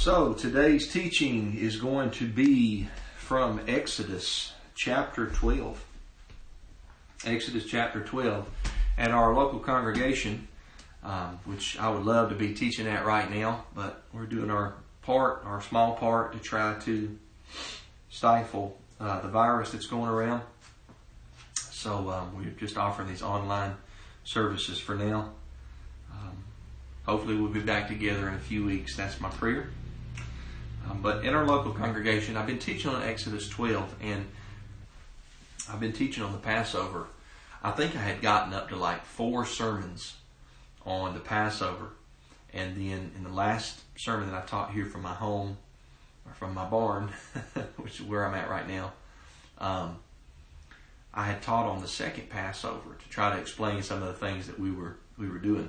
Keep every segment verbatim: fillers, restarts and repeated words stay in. So today's teaching is going to be from Exodus chapter twelve. Exodus chapter twelve at our local congregation, um, which I would love to be teaching at right now, but we're doing our part, our small part, to try to stifle uh, the virus that's going around. So um, we're just offering these online services for now. Um, hopefully we'll be back together in a few weeks. That's my prayer. Um, but in our local congregation, I've been teaching on Exodus twelve, and I've been teaching on the Passover. I think I had gotten up to like four sermons on the Passover. And then in the last sermon that I taught here from my home, or from my barn, which is where I'm at right now, um, I had taught on the second Passover to try to explain some of the things that we were we were doing.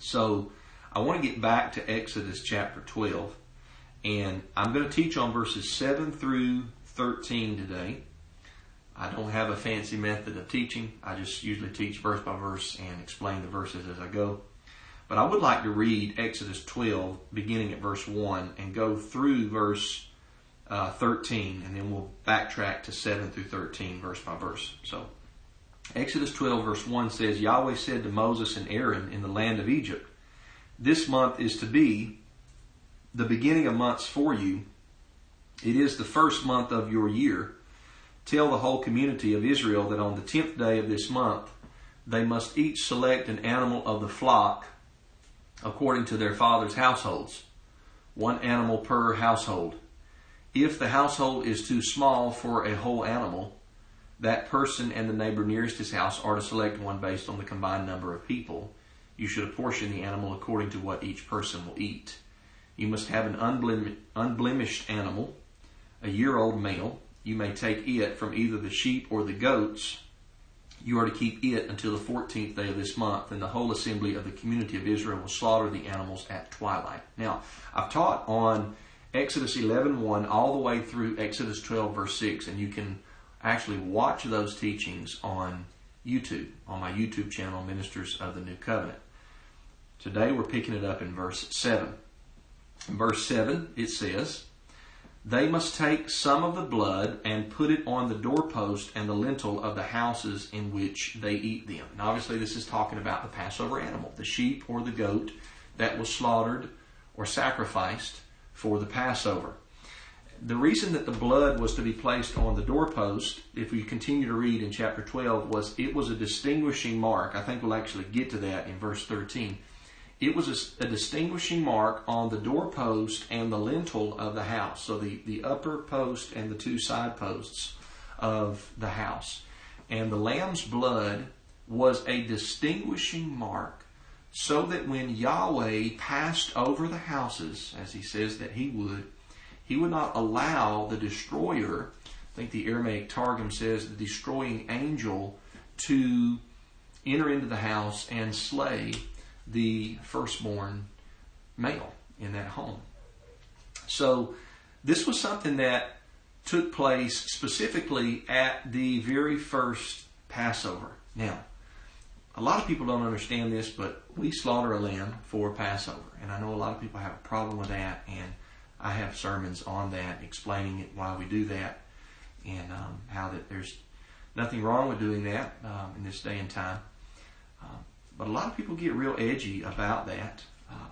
So I want to get back to Exodus chapter twelve, and I'm going to teach on verses seven through thirteen today. I don't have a fancy method of teaching. I just usually teach verse by verse and explain the verses as I go. But I would like to read Exodus twelve, beginning at verse one, and go through verse uh, thirteen, and then we'll backtrack to seven through thirteen, verse by verse. So, Exodus twelve, verse one says, Yahweh said to Moses and Aaron in the land of Egypt, this month is to be the beginning of months for you. It is the first month of your year. Tell the whole community of Israel that on the tenth day of this month, they must each select an animal of the flock according to their father's households, one animal per household. If the household is too small for a whole animal, that person and the neighbor nearest his house are to select one based on the combined number of people. You should apportion the animal according to what each person will eat. You must have an unblem- unblemished animal, a year-old male. You may take it from either the sheep or the goats. You are to keep it until the fourteenth day of this month, and the whole assembly of the community of Israel will slaughter the animals at twilight. Now, I've taught on Exodus eleven one all the way through Exodus twelve, verse six, and you can actually watch those teachings on YouTube, on my YouTube channel, Ministers of the New Covenant. Today, we're picking it up in verse seven. In verse seven, it says, they must take some of the blood and put it on the doorpost and the lintel of the houses in which they eat them. And obviously this is talking about the Passover animal, the sheep or the goat that was slaughtered or sacrificed for the Passover. The reason that the blood was to be placed on the doorpost, if we continue to read in chapter twelve, was it was a distinguishing mark. I think we'll actually get to that in verse thirteen. It was a, a distinguishing mark on the doorpost and the lintel of the house. So the, the upper post and the two side posts of the house. And the lamb's blood was a distinguishing mark so that when Yahweh passed over the houses, as he says that he would, he would not allow the destroyer, I think the Aramaic Targum says, the destroying angel, to enter into the house and slay the firstborn male in that home. So this was something that took place specifically at the very first Passover. Now, a lot of people don't understand this, but we slaughter a lamb for Passover. And I know a lot of people have a problem with that, and I have sermons on that, explaining it, why we do that, and um, how that there's nothing wrong with doing that um, in this day and time. Um, But a lot of people get real edgy about that. Um,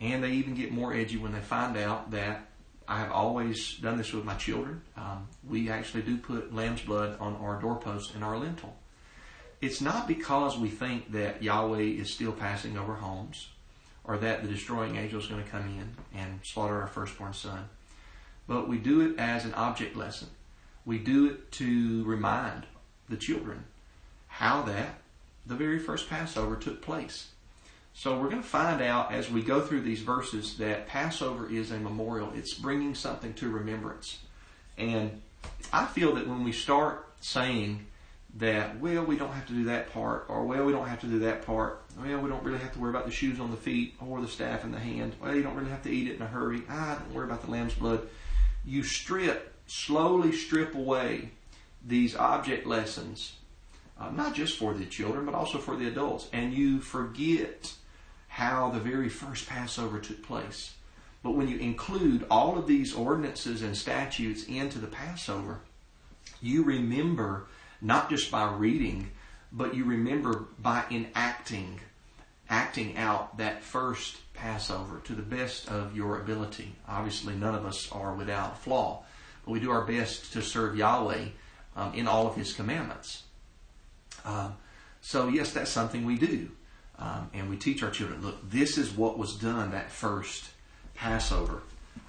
and they even get more edgy when they find out that I have always done this with my children. Um, we actually do put lamb's blood on our doorpost and our lintel. It's not because we think that Yahweh is still passing over homes or that the destroying angel is going to come in and slaughter our firstborn son. But we do it as an object lesson. We do it to remind the children how that the very first Passover took place. So we're going to find out as we go through these verses that Passover is a memorial. It's bringing something to remembrance. And I feel that when we start saying that, well, we don't have to do that part, or well, we don't have to do that part, well, we don't really have to worry about the shoes on the feet or the staff in the hand, well, you don't really have to eat it in a hurry, ah, don't worry about the lamb's blood. You strip, slowly strip away these object lessons, Uh, not just for the children, but also for the adults. And you forget how the very first Passover took place. But when you include all of these ordinances and statutes into the Passover, you remember not just by reading, but you remember by enacting, acting out that first Passover to the best of your ability. Obviously, none of us are without flaw, but we do our best to serve Yahweh um, in all of His commandments. Um, so yes, that's something we do. Um, and we teach our children, look, this is what was done that first Passover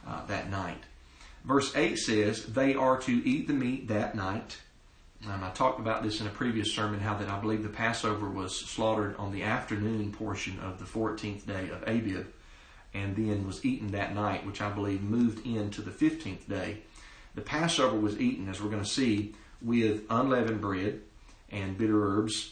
uh, that night. Verse eight says, they are to eat the meat that night. Um, I talked about this in a previous sermon, how that I believe the Passover was slaughtered on the afternoon portion of the fourteenth day of Abib, and then was eaten that night, which I believe moved into the fifteenth day. The Passover was eaten, as we're going to see, with unleavened bread and bitter herbs.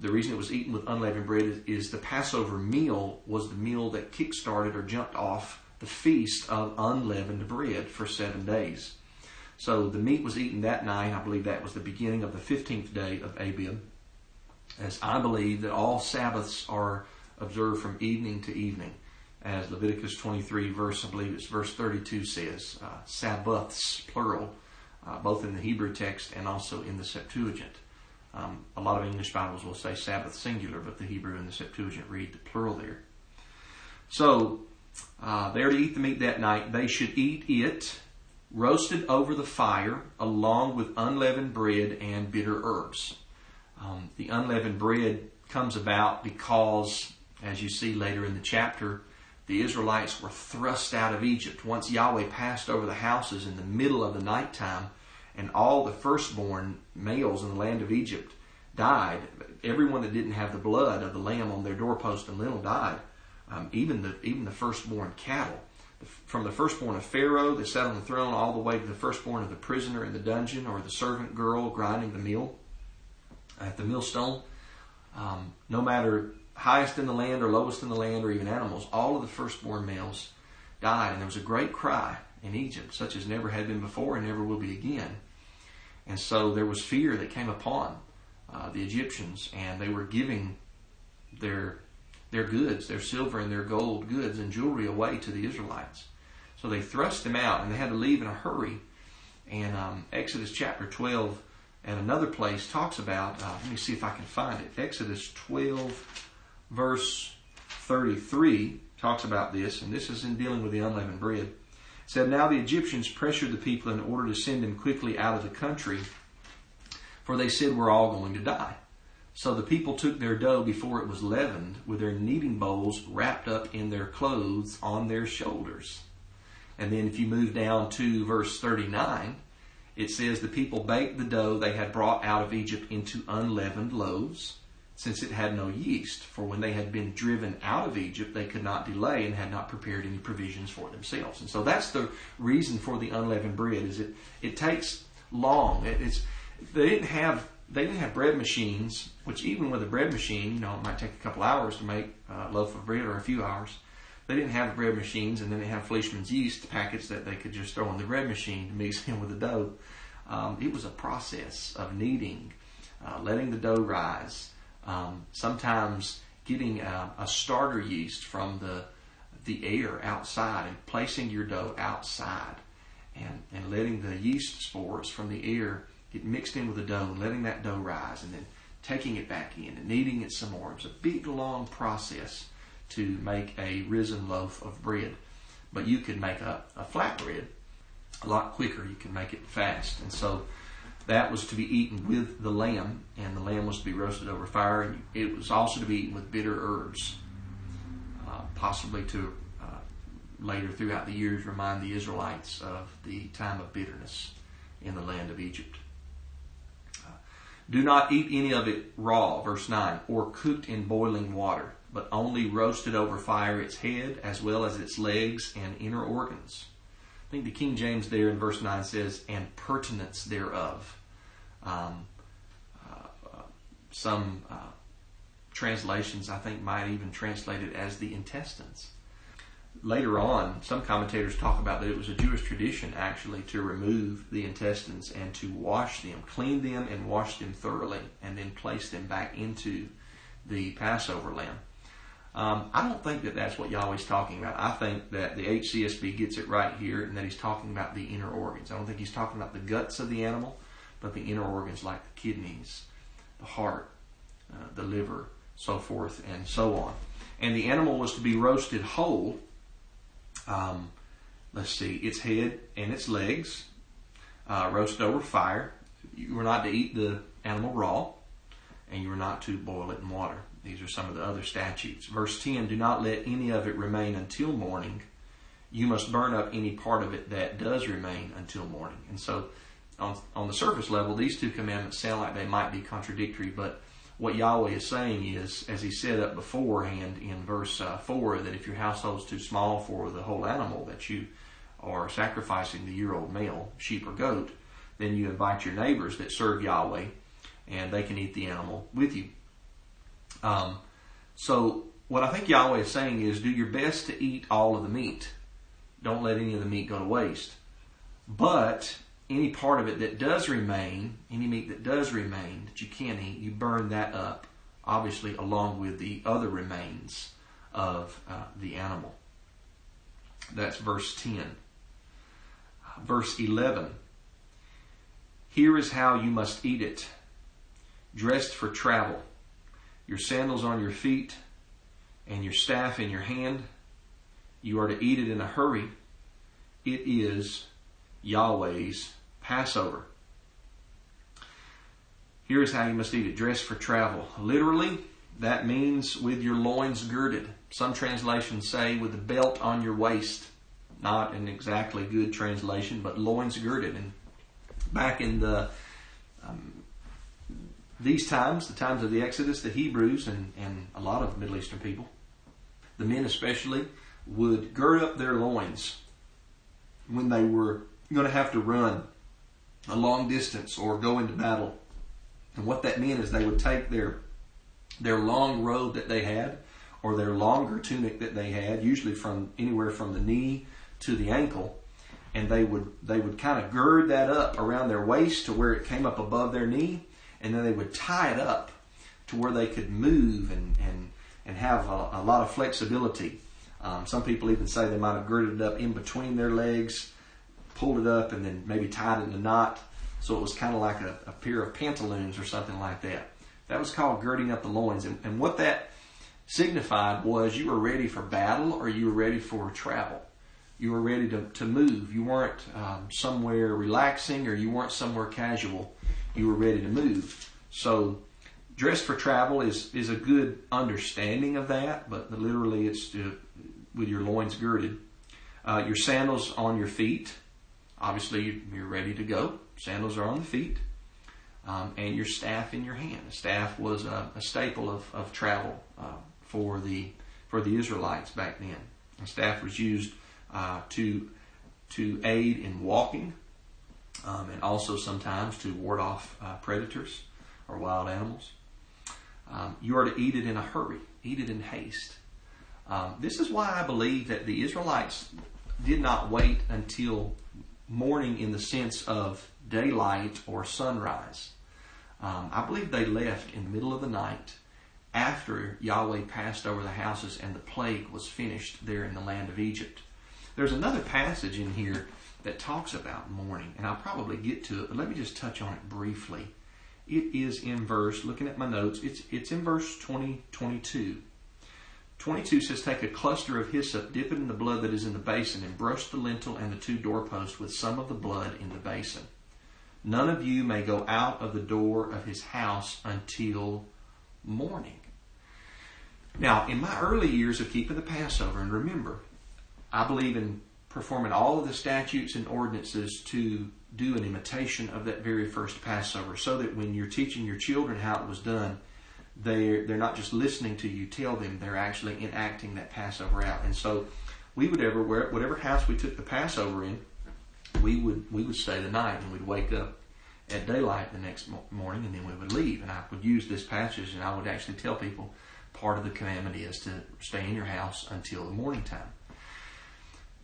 The reason it was eaten with unleavened bread is, is the Passover meal was the meal that kick-started or jumped off the feast of unleavened bread for seven days. So the meat was eaten that night. I believe that was the beginning of the fifteenth day of Abib, as I believe that all Sabbaths are observed from evening to evening, as Leviticus twenty-three verse, I believe it's verse thirty-two says, uh, Sabbaths, plural, uh, both in the Hebrew text and also in the Septuagint. Um, a lot of English Bibles will say Sabbath singular, but the Hebrew and the Septuagint read the plural there. So uh, they are to eat the meat that night. They should eat it roasted over the fire along with unleavened bread and bitter herbs. Um, the unleavened bread comes about because, as you see later in the chapter, the Israelites were thrust out of Egypt. Once Yahweh passed over the houses in the middle of the nighttime, and all the firstborn males in the land of Egypt died. Everyone that didn't have the blood of the lamb on their doorpost and lintel died, um, even the even the firstborn cattle. From the firstborn of Pharaoh that sat on the throne all the way to the firstborn of the prisoner in the dungeon or the servant girl grinding the meal at the millstone, um, no matter highest in the land or lowest in the land or even animals, all of the firstborn males died. And there was a great cry in Egypt, such as never had been before and never will be again. And so there was fear that came upon uh, the Egyptians, and they were giving their their goods, their silver and their gold goods and jewelry away to the Israelites. So they thrust them out, and they had to leave in a hurry. And um, Exodus chapter twelve and another place talks about, uh, let me see if I can find it. Exodus twelve verse thirty-three talks about this, and this is in dealing with the unleavened bread. It said, now the Egyptians pressured the people in order to send them quickly out of the country, for they said, we're all going to die. So the people took their dough before it was leavened with their kneading bowls wrapped up in their clothes on their shoulders. And then if you move down to verse thirty-nine, it says the people baked the dough they had brought out of Egypt into unleavened loaves, since it had no yeast. For when they had been driven out of Egypt, they could not delay and had not prepared any provisions for themselves. And so that's the reason for the unleavened bread, is it, it takes long. It, it's, they didn't have... They didn't have bread machines, which even with a bread machine, you know, it might take a couple hours to make a loaf of bread or a few hours. They didn't have bread machines, and then they have Fleischmann's yeast packets that they could just throw in the bread machine to mix in with the dough. Um, it was a process of kneading, uh, letting the dough rise, um, sometimes getting a, a starter yeast from the the air outside and placing your dough outside and, and letting the yeast spores from the air get mixed in with the dough, letting that dough rise, and then taking it back in and kneading it some more. It's a big, long process to make a risen loaf of bread. But you could make a, a flatbread a lot quicker. You can make it fast. And so that was to be eaten with the lamb, and the lamb was to be roasted over fire. And it was also to be eaten with bitter herbs, uh, possibly to uh, later throughout the years remind the Israelites of the time of bitterness in the land of Egypt. Do not eat any of it raw, verse nine, or cooked in boiling water, but only roasted over fire its head as well as its legs and inner organs. I think the King James there in verse nine says, and pertinence thereof. Um, uh, uh, some uh, translations, I think, might even translate it as the intestines. Later on, some commentators talk about that it was a Jewish tradition, actually, to remove the intestines and to wash them, clean them and wash them thoroughly, and then place them back into the Passover lamb. Um, I don't think that that's what Yahweh's talking about. I think that the H C S B gets it right here, and that he's talking about the inner organs. I don't think he's talking about the guts of the animal, but the inner organs like the kidneys, the heart, uh, the liver, so forth and so on. And the animal was to be roasted whole. Um, let's see, its head and its legs uh, roasted over fire. You were not to eat the animal raw, and you were not to boil it in water. These are some of the other statutes. Verse ten, do not let any of it remain until morning. You must burn up any part of it that does remain until morning. And so on, on the surface level, these two commandments sound like they might be contradictory, but what Yahweh is saying is, as he said up beforehand in verse uh, four, that if your household is too small for the whole animal that you are sacrificing, the year-old male, sheep or goat, then you invite your neighbors that serve Yahweh, and they can eat the animal with you. Um, so what I think Yahweh is saying is, do your best to eat all of the meat. Don't let any of the meat go to waste. But any part of it that does remain, any meat that does remain that you can eat, you burn that up, obviously along with the other remains of uh, the animal. That's verse ten. Verse eleven. Here is how you must eat it. Dressed for travel. Your sandals on your feet and your staff in your hand. You are to eat it in a hurry. It is Yahweh's Passover. Here is how you must eat it, dressed for travel. Literally, that means with your loins girded. Some translations say with the belt on your waist. Not an exactly good translation, but loins girded. And back in the... Um, These times, the times of the Exodus, the Hebrews, and, and a lot of Middle Eastern people, the men especially, would gird up their loins when they were going to have to run a long distance or go into battle. And what that meant is they would take their, their long robe that they had, or their longer tunic that they had, usually from anywhere from the knee to the ankle, and they would, they would kind of gird that up around their waist to where it came up above their knee. And then they would tie it up to where they could move and, and, and have a, a lot of flexibility. Um, some people even say they might have girded it up in between their legs, pulled it up, and then maybe tied it in a knot. So it was kind of like a, a pair of pantaloons or something like that. That was called girding up the loins. And, and what that signified was you were ready for battle or you were ready for travel. You were ready to, to move. You weren't um, somewhere relaxing or you weren't somewhere casual. You were ready to move. So dressed for travel is, is a good understanding of that, but literally it's to, with your loins girded. Uh, your sandals on your feet. Obviously, you're ready to go. Sandals are on the feet. Um, and your staff in your hand. The staff was a, a staple of, of travel uh, for the for the Israelites back then. The staff was used uh, to to aid in walking. Um, and also sometimes to ward off uh, predators or wild animals. Um, you are to eat it in a hurry. Eat it in haste. Um, this is why I believe that the Israelites did not wait until morning in the sense of daylight or sunrise. Um, I believe they left in the middle of the night after Yahweh passed over the houses and the plague was finished there in the land of Egypt. There's another passage in here that talks about mourning, and I'll probably get to it, but let me just touch on it briefly. It is in verse, looking at my notes, it's it's in verse twenty, twenty-two. twenty-two says, take a cluster of hyssop, dip it in the blood that is in the basin, and brush the lintel and the two doorposts with some of the blood in the basin. None of you may go out of the door of his house until morning. Now, in my early years of keeping the Passover, and remember, I believe in performing all of the statutes and ordinances to do an imitation of that very first Passover, so that when you're teaching your children how it was done, they're, they're not just listening to you tell them, they're actually enacting that Passover out. And so we would ever, whatever house we took the Passover in, we would, we would stay the night and we'd wake up at daylight the next morning and then we would leave. And I would use this passage and I would actually tell people part of the commandment is to stay in your house until the morning time.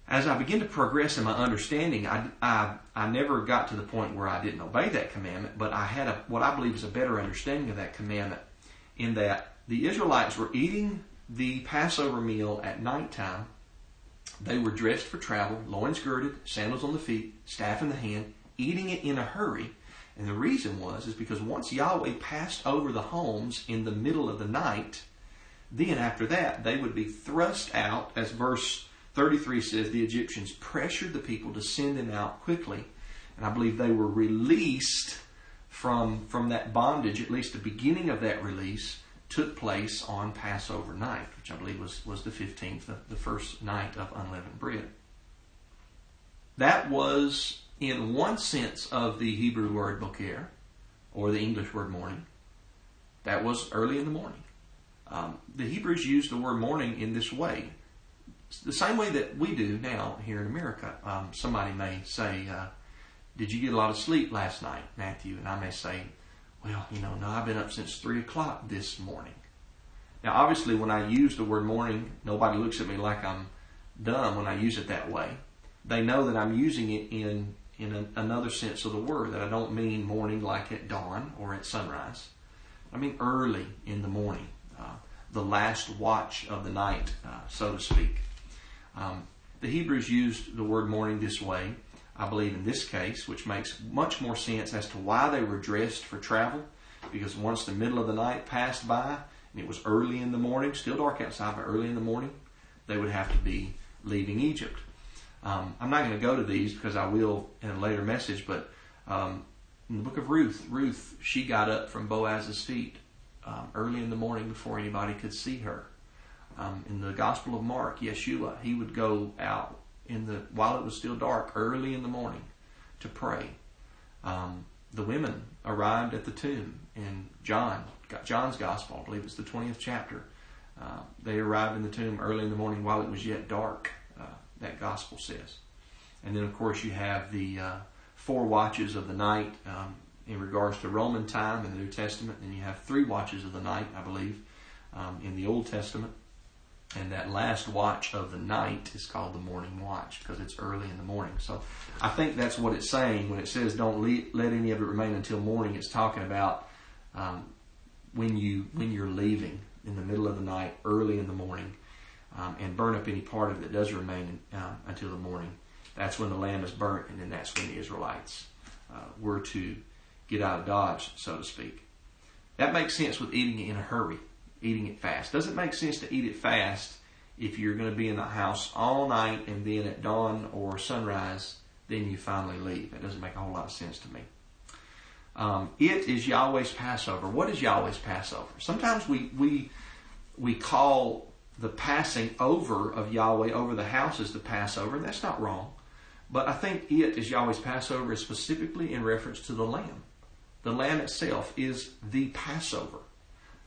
As I began to progress in my understanding, I, I, I never got to the point where I didn't obey that commandment, but I had a, what I believe is a better understanding of that commandment, in that the Israelites were eating the Passover meal at nighttime, they were dressed for travel, loins girded, sandals on the feet, staff in the hand, eating it in a hurry. And the reason was is because once Yahweh passed over the homes in the middle of the night, then after that they would be thrust out, as verse thirty-three says, the Egyptians pressured the people to send them out quickly. And I believe they were released from, from that bondage, at least the beginning of that release took place on Passover night, which I believe was, was the fifteenth, the, the first night of unleavened bread. That was, in one sense of the Hebrew word boker, or the English word morning, that was early in the morning. Um, the Hebrews used the word morning in this way, the same way that we do now here in America. Um, somebody may say, uh, did you get a lot of sleep last night, Matthew? And I may say, well, you know, no, I've been up since three o'clock this morning. Now, obviously, when I use the word morning, nobody looks at me like I'm dumb when I use it that way. They know that I'm using it in in a, another sense of the word, that I don't mean morning like at dawn or at sunrise. I mean early in the morning, uh, the last watch of the night, uh, so to speak. Um, the Hebrews used the word morning this way, I believe, in this case, which makes much more sense as to why they were dressed for travel, because once the middle of the night passed by and it was early in the morning, still dark outside, but early in the morning, they would have to be leaving Egypt. Um, I'm not going to go to these because I will in a later message, but um, in the book of Ruth, Ruth, she got up from Boaz's feet um, early in the morning before anybody could see her. Um, in the Gospel of Mark, Yeshua, he would go out in the while it was still dark early in the morning to pray. Um, the women arrived at the tomb in John, John's Gospel, I believe it's the twentieth chapter. Uh, they arrived in the tomb early in the morning while it was yet dark, that gospel says. And then, of course, you have the uh, four watches of the night um, in regards to Roman time in the New Testament. And you have three watches of the night, I believe, um, in the Old Testament. And that last watch of the night is called the morning watch because it's early in the morning. So I think that's what it's saying when it says don't le- let any of it remain until morning. It's talking about um, when you, when you're leaving in the middle of the night, early in the morning, Um, and burn up any part of it that does remain uh, until the morning. That's when the lamb is burnt, and then that's when the Israelites uh, were to get out of Dodge, so to speak. That makes sense with eating it in a hurry, eating it fast. Doesn't make sense to eat it fast if you're going to be in the house all night and then at dawn or sunrise, then you finally leave. That doesn't make a whole lot of sense to me. Um, it is Yahweh's Passover. What is Yahweh's Passover? Sometimes we we we call the passing over of Yahweh over the house is the Passover, and that's not wrong. But I think it is Yahweh's Passover is specifically in reference to the Lamb. The Lamb itself is the Passover.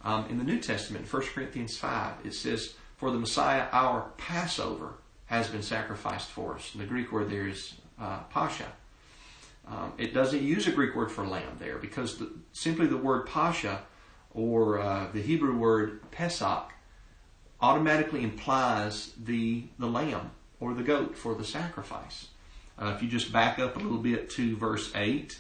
Um, in the New Testament, First Corinthians five, it says, for the Messiah, our Passover has been sacrificed for us. And the Greek word there is uh, pascha. Um, it doesn't use a Greek word for lamb there because the, simply the word pascha or uh, the Hebrew word pesach automatically implies the the lamb or the goat for the sacrifice. Uh, if you just back up a little bit to verse eight,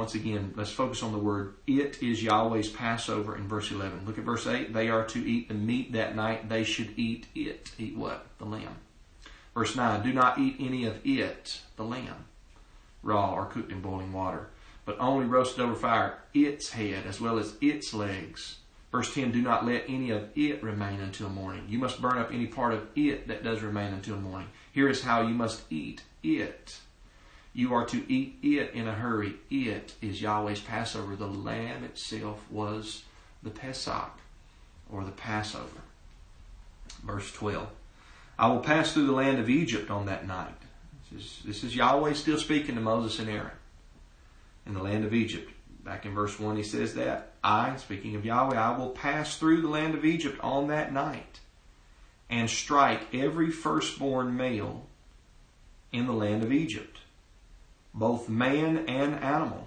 once again, let's focus on the word, it is Yahweh's Passover in verse eleven. Look at verse eight, they are to eat the meat that night, they should eat it. Eat what? The lamb. Verse nine, do not eat any of it, the lamb, raw or cooked in boiling water, but only roasted over fire, its head as well as its legs. Verse ten, do not let any of it remain until morning. You must burn up any part of it that does remain until morning. Here is how you must eat it. You are to eat it in a hurry. It is Yahweh's Passover. The lamb itself was the Pesach, or the Passover. Verse twelve, I will pass through the land of Egypt on that night. This is, this is Yahweh still speaking to Moses and Aaron in the land of Egypt. Back in verse one, he says that, I, speaking of Yahweh, I will pass through the land of Egypt on that night and strike every firstborn male in the land of Egypt, both man and animal.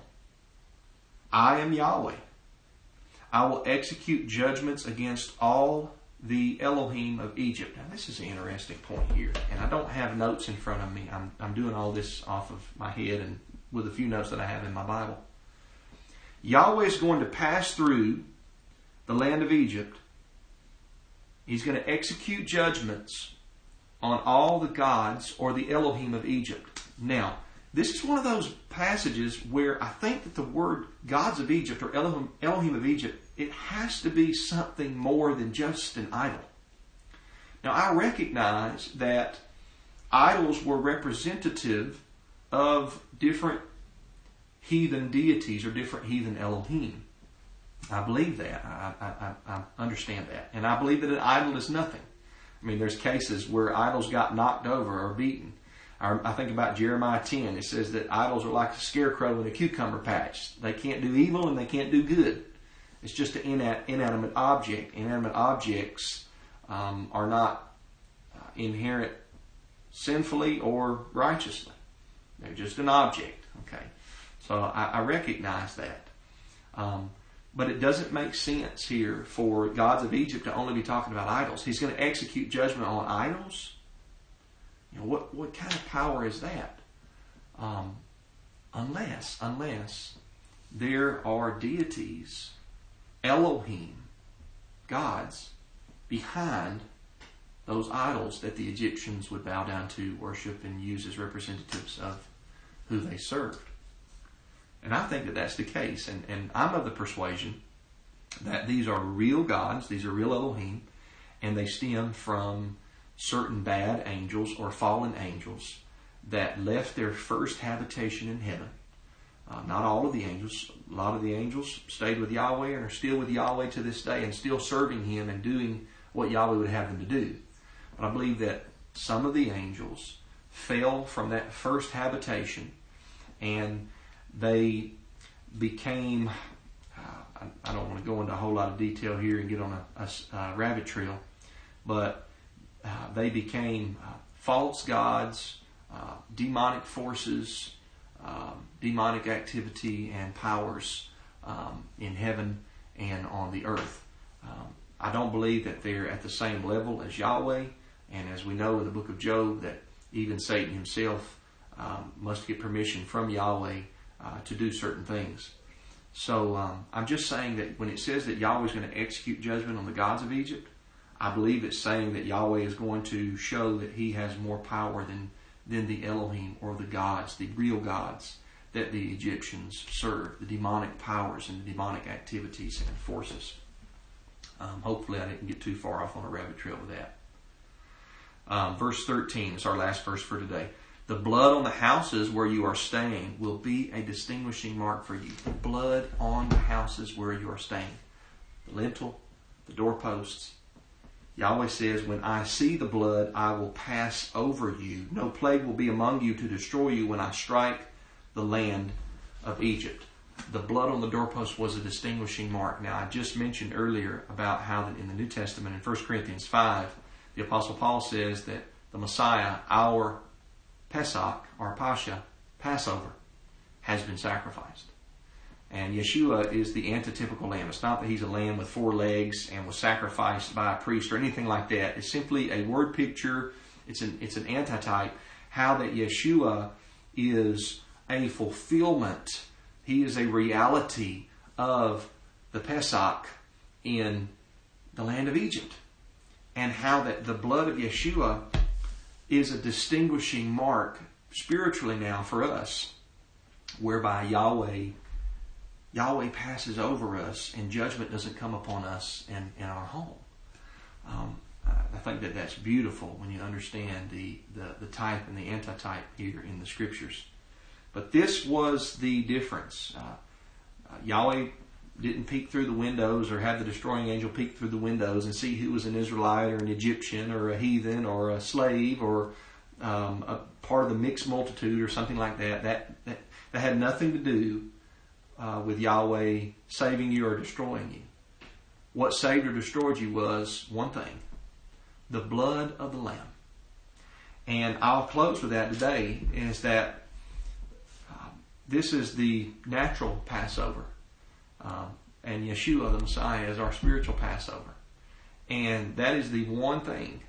I am Yahweh. I will execute judgments against all the Elohim of Egypt. Now, this is an interesting point here, and I don't have notes in front of me. I'm, I'm doing all this off of my head and with a few notes that I have in my Bible. Yahweh is going to pass through the land of Egypt He's going to execute judgments on all the gods or the Elohim of Egypt. Now, this is one of those passages where I think that the word gods of Egypt or Elohim, Elohim of Egypt, it has to be something more than just an idol. Now, I recognize that idols were representative of different heathen deities or different heathen Elohim. I believe that. I, I, I understand that. And I believe that an idol is nothing. I mean, there's cases where idols got knocked over or beaten. I think about Jeremiah ten. It says that idols are like a scarecrow in a cucumber patch. They can't do evil and they can't do good. It's just an inanimate object. Inanimate objects um, are not inherent sinfully or righteously. They're just an object. Okay, so I, I recognize that. Um, But it doesn't make sense here for gods of Egypt to only be talking about idols. He's going to execute judgment on idols. You know, what, what kind of power is that? Um, unless, unless there are deities, Elohim, gods, behind those idols that the Egyptians would bow down to, worship, and use as representatives of who they served. And I think that that's the case. And, and I'm of the persuasion that these are real gods, these are real Elohim, and they stem from certain bad angels or fallen angels that left their first habitation in heaven. Uh, not all of the angels. A lot of the angels stayed with Yahweh and are still with Yahweh to this day and still serving Him and doing what Yahweh would have them to do. But I believe that some of the angels fell from that first habitation and they became, uh, I don't want to go into a whole lot of detail here and get on a, a, a rabbit trail, but uh, they became uh, false gods, uh, demonic forces, um, demonic activity and powers um, in heaven and on the earth. Um, I don't believe that they're at the same level as Yahweh, and as we know in the book of Job, that even Satan himself um, must get permission from Yahweh Uh, to do certain things. So um, I'm just saying that when it says that Yahweh is going to execute judgment on the gods of Egypt, I believe it's saying that Yahweh is going to show that He has more power than, than the Elohim or the gods, the real gods that the Egyptians served, the demonic powers and the demonic activities and forces. Um, hopefully I didn't get too far off on a rabbit trail with that. Um, verse thirteen is our last verse for today. The blood on the houses where you are staying will be a distinguishing mark for you. The blood on the houses where you are staying. The lintel, the doorposts. Yahweh says, when I see the blood, I will pass over you. No plague will be among you to destroy you when I strike the land of Egypt. The blood on the doorpost was a distinguishing mark. Now, I just mentioned earlier about how in the New Testament, in First Corinthians five, the Apostle Paul says that the Messiah, our Pesach, or Pascha, Passover, has been sacrificed. And Yeshua is the antitypical lamb. It's not that He's a lamb with four legs and was sacrificed by a priest or anything like that. It's simply a word picture. It's an, it's an antitype. How that Yeshua is a fulfillment. He is a reality of the Pesach in the land of Egypt. And how that the blood of Yeshua is a distinguishing mark spiritually now for us, whereby Yahweh Yahweh passes over us and judgment doesn't come upon us and, and our home. Um, I think that that's beautiful when you understand the, the, the type and the antitype here in the Scriptures. But this was the difference. Uh, Yahweh didn't peek through the windows or have the destroying angel peek through the windows and see who was an Israelite or an Egyptian or a heathen or a slave or um, a part of the mixed multitude or something like that. That that, that had nothing to do uh, with Yahweh saving you or destroying you. What saved or destroyed you was one thing, the blood of the Lamb. And I'll close with that today, is that uh, this is the natural Passover. Um, and Yeshua, the Messiah, is our spiritual Passover. And that is the one thing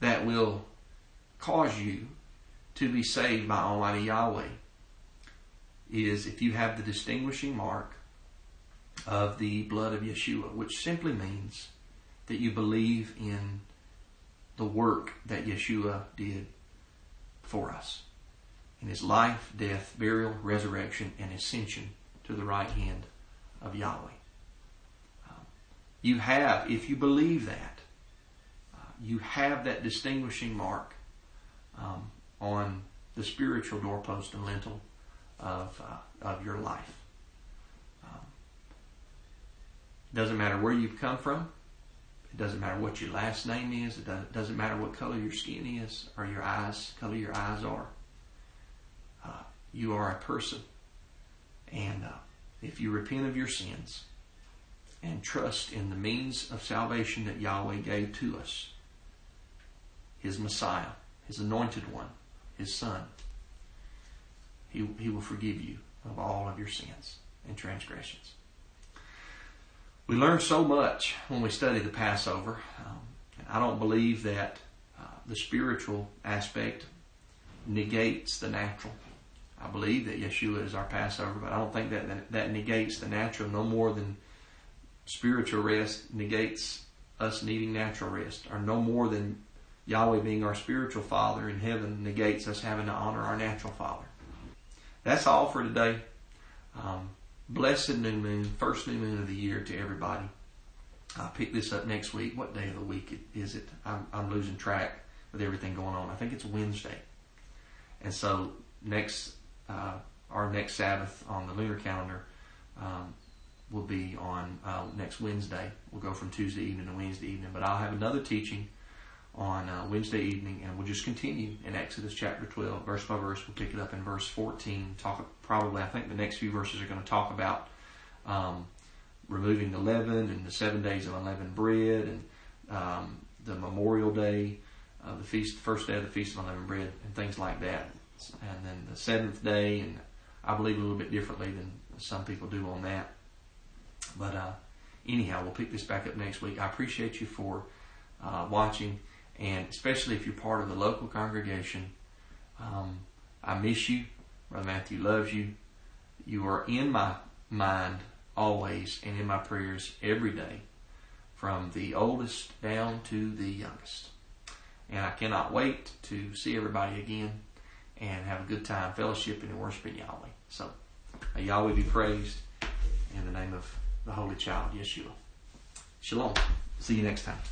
that will cause you to be saved by Almighty Yahweh, is if you have the distinguishing mark of the blood of Yeshua, which simply means that you believe in the work that Yeshua did for us in His life, death, burial, resurrection, and ascension to the right hand of Yahweh. Um, you have, if you believe that, uh, you have that distinguishing mark um, on the spiritual doorpost and lintel of uh, of your life. Um, doesn't matter where you've come from. It doesn't matter what your last name is. It doesn't matter what color your skin is or your eyes, color your eyes are. Uh, you are a person. And uh, if you repent of your sins and trust in the means of salvation that Yahweh gave to us, His Messiah, His anointed one, His Son, He, he will forgive you of all of your sins and transgressions. We learn so much when we study the Passover. Um, and I don't believe that uh, the spiritual aspect negates the natural. I believe that Yeshua is our Passover, but I don't think that that, that negates the natural no more than spiritual rest negates us needing natural rest, or no more than Yahweh being our spiritual Father in heaven negates us having to honor our natural Father. That's all for today. Um, Blessed new moon, first new moon of the year to everybody. I'll pick this up next week. What day of the week is it? I'm, I'm losing track with everything going on. I think it's Wednesday. And so next, uh, our next Sabbath on the lunar calendar um, will be on uh, next Wednesday. We'll go from Tuesday evening to Wednesday evening. But I'll have another teaching on uh, Wednesday evening, and we'll just continue in Exodus chapter twelve, verse by verse. We'll pick it up in verse fourteen. Talk probably, I think the next few verses are going to talk about um, removing the leaven and the seven days of unleavened bread and um, the memorial day, uh, the feast, first day of the feast of unleavened bread, and things like that. And then the seventh day, and I believe a little bit differently than some people do on that. But uh, anyhow, we'll pick this back up next week. I appreciate you for uh, watching. And especially if you're part of the local congregation, um, I miss you. Brother Matthew loves you. You are in my mind always and in my prayers every day, from the oldest down to the youngest. And I cannot wait to see everybody again and have a good time fellowshipping and worshiping Yahweh. So may Yahweh be praised in the name of the Holy Child, Yeshua. Shalom. See you next time.